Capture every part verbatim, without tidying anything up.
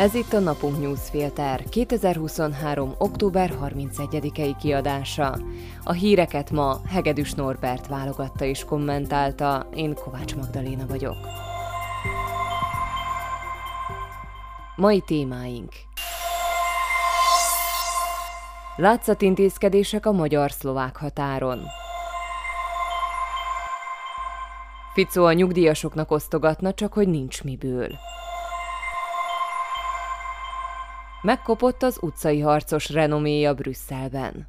Ez itt a Napunk News Filter kétezer-huszonhárom. október harmincegyedikei kiadása. A híreket ma Hegedűs Norbert válogatta és kommentálta, én Kovács Magdaléna vagyok. Mai témáink: Látszat intézkedések a magyar-szlovák határon. Ficó a nyugdíjasoknak osztogatna, csak hogy nincs miből. Megkopott az utcai harcos renoméja Brüsszelben.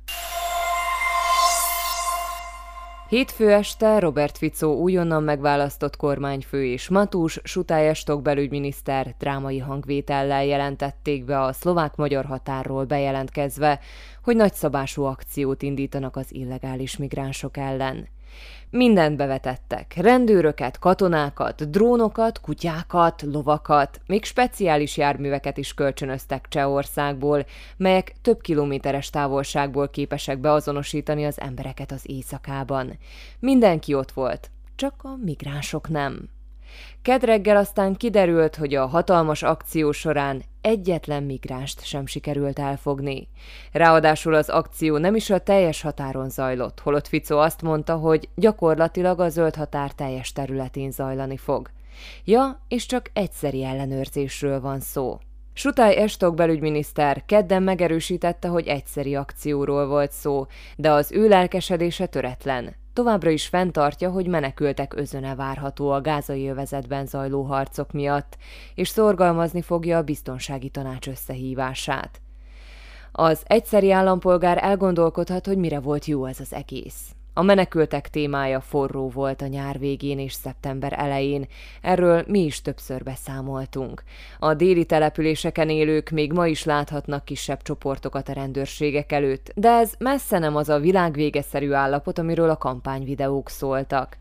Hétfő este Robert Ficó újonnan megválasztott kormányfő és Matús Šutaj Eštok belügyminiszter drámai hangvétellel jelentették be a szlovák-magyar határról bejelentkezve, hogy nagyszabású akciót indítanak az illegális migránsok ellen. Mindent bevetettek, rendőröket, katonákat, drónokat, kutyákat, lovakat, még speciális járműveket is kölcsönöztek Csehországból, melyek több kilométeres távolságból képesek beazonosítani az embereket az éjszakában. Mindenki ott volt, csak a migránsok nem. Kedreggel aztán kiderült, hogy a hatalmas akció során egyetlen migránst sem sikerült elfogni. Ráadásul az akció nem is a teljes határon zajlott, holott Ficó azt mondta, hogy gyakorlatilag a zöld határ teljes területén zajlani fog. Ja, és csak egyszeri ellenőrzésről van szó. Šutaj Eštok belügyminiszter kedden megerősítette, hogy egyszeri akcióról volt szó, de az ő lelkesedése töretlen. Továbbra is fenntartja, hogy menekültek özöne várható a gázai övezetben zajló harcok miatt, és szorgalmazni fogja a biztonsági tanács összehívását. Az egyszeri állampolgár elgondolkodhat, hogy mire volt jó ez az egész. A menekültek témája forró volt a nyár végén és szeptember elején, erről mi is többször beszámoltunk. A déli településeken élők még ma is láthatnak kisebb csoportokat a rendőrségek előtt, de ez messze nem az a világvégeszerű állapot, amiről a kampányvideók szóltak.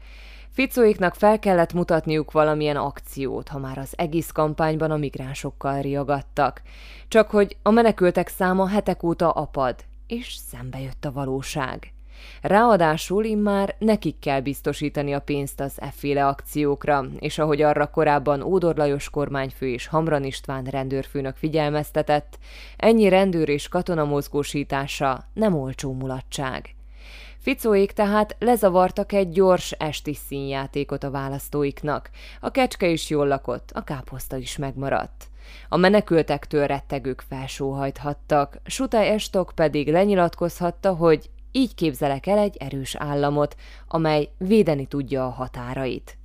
Ficóiknak fel kellett mutatniuk valamilyen akciót, ha már az egész kampányban a migránsokkal riogattak. Csak hogy a menekültek száma hetek óta apad, és szembe jött a valóság. Ráadásul immár nekik kell biztosítani a pénzt az efféle akciókra, és ahogy arra korábban Ódor Lajos kormányfő és Hamran István rendőrfőnök figyelmeztetett, ennyi rendőr és katona mozgósítása nem olcsó mulatság. Ficóék tehát lezavartak egy gyors esti színjátékot a választóiknak. A kecske is jól lakott, a káposzta is megmaradt. A menekültektől rettegők felsóhajthattak, Šutaj Eštok pedig lenyilatkozhatta, hogy így képzelek el egy erős államot, amely védeni tudja a határait.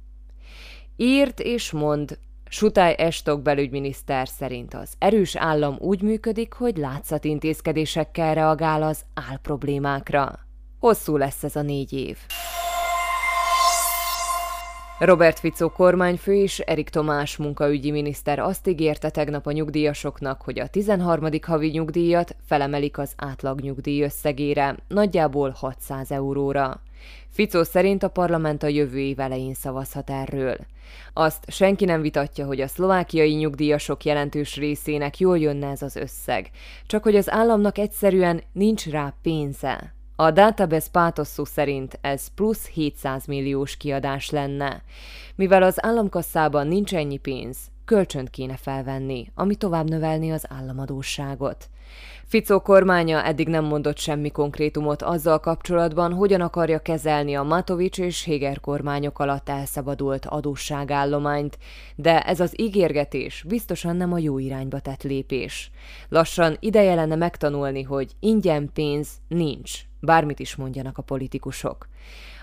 Írt és mond, Šutaj Eštok belügyminiszter szerint az erős állam úgy működik, hogy látszat intézkedésekkel reagál az álproblémákra. Hosszú lesz ez a négy év. Robert Ficó kormányfő és Erik Tomás munkaügyi miniszter azt ígérte tegnap a nyugdíjasoknak, hogy a tizenharmadik havi nyugdíjat felemelik az átlag nyugdíj összegére, nagyjából hatszáz euróra. Ficó szerint a parlament a jövő év elején szavazhat erről. Azt senki nem vitatja, hogy a szlovákiai nyugdíjasok jelentős részének jól jönne ez az összeg, csak hogy az államnak egyszerűen nincs rá pénze. A Database pátosszú szerint ez plusz hétszáz milliós kiadás lenne. Mivel az államkasszában nincs ennyi pénz, kölcsönt kéne felvenni, ami tovább növelni az államadósságot. Ficó kormánya eddig nem mondott semmi konkrétumot azzal kapcsolatban, hogyan akarja kezelni a Matovics és Heger kormányok alatt elszabadult adósságállományt, de ez az ígérgetés biztosan nem a jó irányba tett lépés. Lassan ideje lenne megtanulni, hogy ingyen pénz nincs, bármit is mondjanak a politikusok.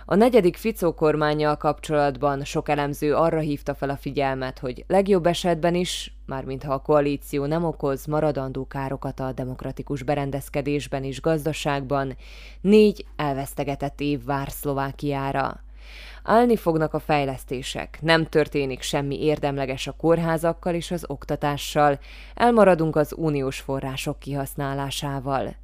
A negyedik Ficó kormánnyal kapcsolatban sok elemző arra hívta fel a figyelmet, hogy legjobb esetben is, mármint ha a koalíció nem okoz maradandó károkat a demokratikus berendezkedésben és gazdaságban, négy elvesztegetett év vár Szlovákiára. Állni fognak a fejlesztések, nem történik semmi érdemleges a kórházakkal és az oktatással, elmaradunk az uniós források kihasználásával.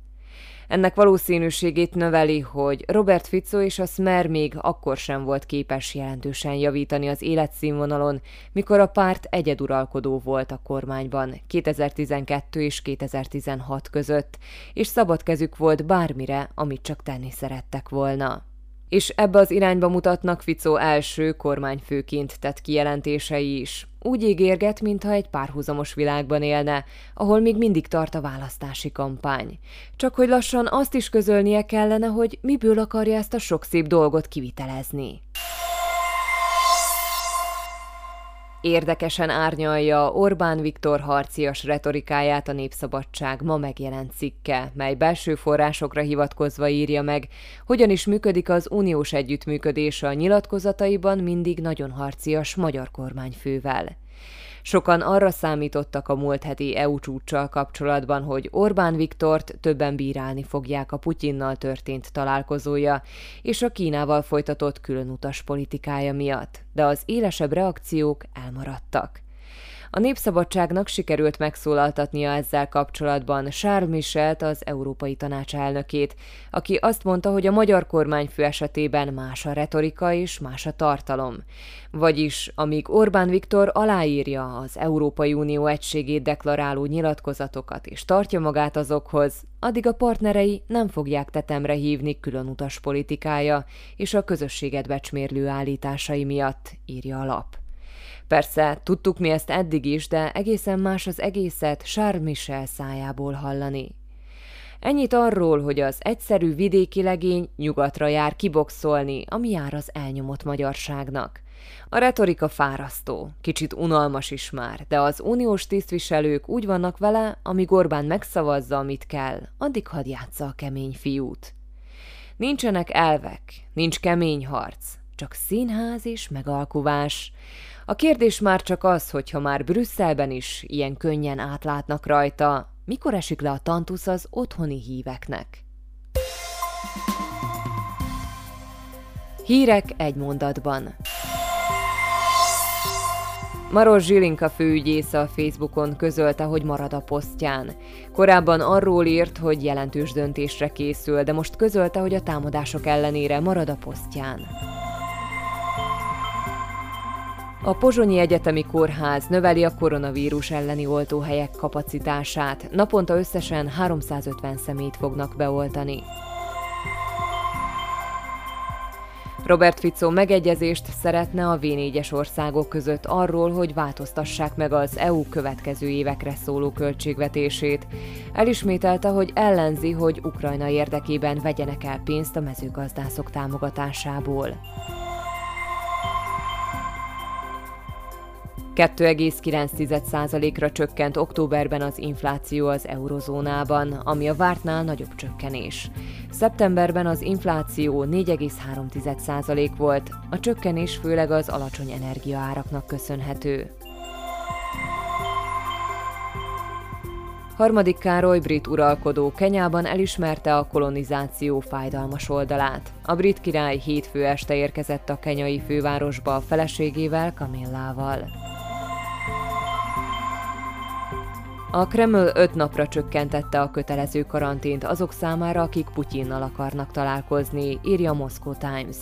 Ennek valószínűségét növeli, hogy Robert Ficó és a Smer még akkor sem volt képes jelentősen javítani az életszínvonalon, mikor a párt egyeduralkodó volt a kormányban kétezer-tizenkettő és kétezer-tizenhat között, és szabad kezük volt bármire, amit csak tenni szerettek volna. És ebbe az irányba mutatnak Ficó első kormányfőként tett kijelentései is. Úgy ígérget, mintha egy párhuzamos világban élne, ahol még mindig tart a választási kampány. Csak hogy lassan azt is közölnie kellene, hogy miből akarja ezt a sok szép dolgot kivitelezni. Érdekesen árnyalja Orbán Viktor harcias retorikáját a Népszabadság ma megjelent cikke, mely belső forrásokra hivatkozva írja meg, hogyan is működik az uniós együttműködés a nyilatkozataiban mindig nagyon harcias magyar kormányfővel. Sokan arra számítottak a múlt heti é u csúccsal kapcsolatban, hogy Orbán Viktort többen bírálni fogják a Putyinnal történt találkozója és a Kínával folytatott különutas politikája miatt, de az élesebb reakciók elmaradtak. A Népszabadságnak sikerült megszólaltatnia ezzel kapcsolatban Charles Michelt, az Európai Tanács elnökét, aki azt mondta, hogy a magyar kormányfő esetében más a retorika és más a tartalom. Vagyis, amíg Orbán Viktor aláírja az Európai Unió egységét deklaráló nyilatkozatokat és tartja magát azokhoz, addig a partnerei nem fogják tetemre hívni különutas politikája és a közösséget becsmérlő állításai miatt, írja a lap. Persze, tudtuk mi ezt eddig is, de egészen más az egészet Charles Michel szájából hallani. Ennyit arról, hogy az egyszerű vidéki legény nyugatra jár kiboxolni, ami jár az elnyomott magyarságnak. A retorika fárasztó, kicsit unalmas is már, de az uniós tisztviselők úgy vannak vele, amíg Orbán megszavazza, amit kell, addig hadd játsza a kemény fiút. Nincsenek elvek, nincs kemény harc, csak színház és megalkuvás. A kérdés már csak az, hogy ha már Brüsszelben is ilyen könnyen átlátnak rajta, mikor esik le a tantusz az otthoni híveknek. Hírek egy mondatban. Maros Zsilinka főügyész a Facebookon közölte, hogy marad a posztján. Korábban arról írt, hogy jelentős döntésre készül, de most közölte, hogy a támadások ellenére marad a posztján. A Pozsonyi Egyetemi Kórház növeli a koronavírus elleni oltóhelyek kapacitását, naponta összesen háromszázötven személyt fognak beoltani. Robert Ficó megegyezést szeretne a vé négyes országok között arról, hogy változtassák meg az é u következő évekre szóló költségvetését. Elismételte, hogy ellenzi, hogy Ukrajna érdekében vegyenek el pénzt a mezőgazdászok támogatásából. kettő egész kilenc százalékra csökkent októberben az infláció az eurozónában, ami a vártnál nagyobb csökkenés. Szeptemberben az infláció négy egész három százalék volt, a csökkenés főleg az alacsony energiaáraknak köszönhető. harmadik Károly brit uralkodó Kenyában elismerte a kolonizáció fájdalmas oldalát. A brit király hétfő este érkezett a kenyai fővárosba a feleségével, Kamillával. A Kreml öt napra csökkentette a kötelező karantént azok számára, akik Putyinnal akarnak találkozni, írja a Moscow Times.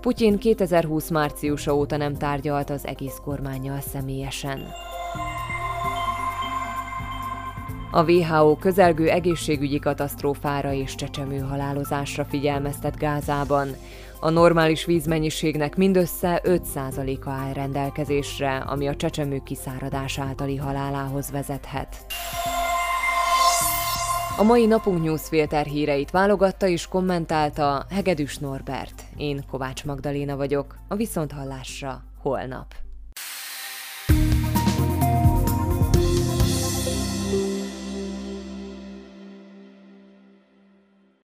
Putyin kétezer-húsz márciusa óta nem tárgyalt az egész kormánnyal személyesen. A vé há o közelgő egészségügyi katasztrófára és csecsemőhalálozásra figyelmeztet Gázában. A normális vízmennyiségnek mindössze öt százaléka áll rendelkezésre, ami a csecsemő kiszáradás általi halálához vezethet. A mai Napunk News Filter híreit válogatta és kommentálta Hegedűs Norbert. Én Kovács Magdaléna vagyok, a viszonthallásra holnap.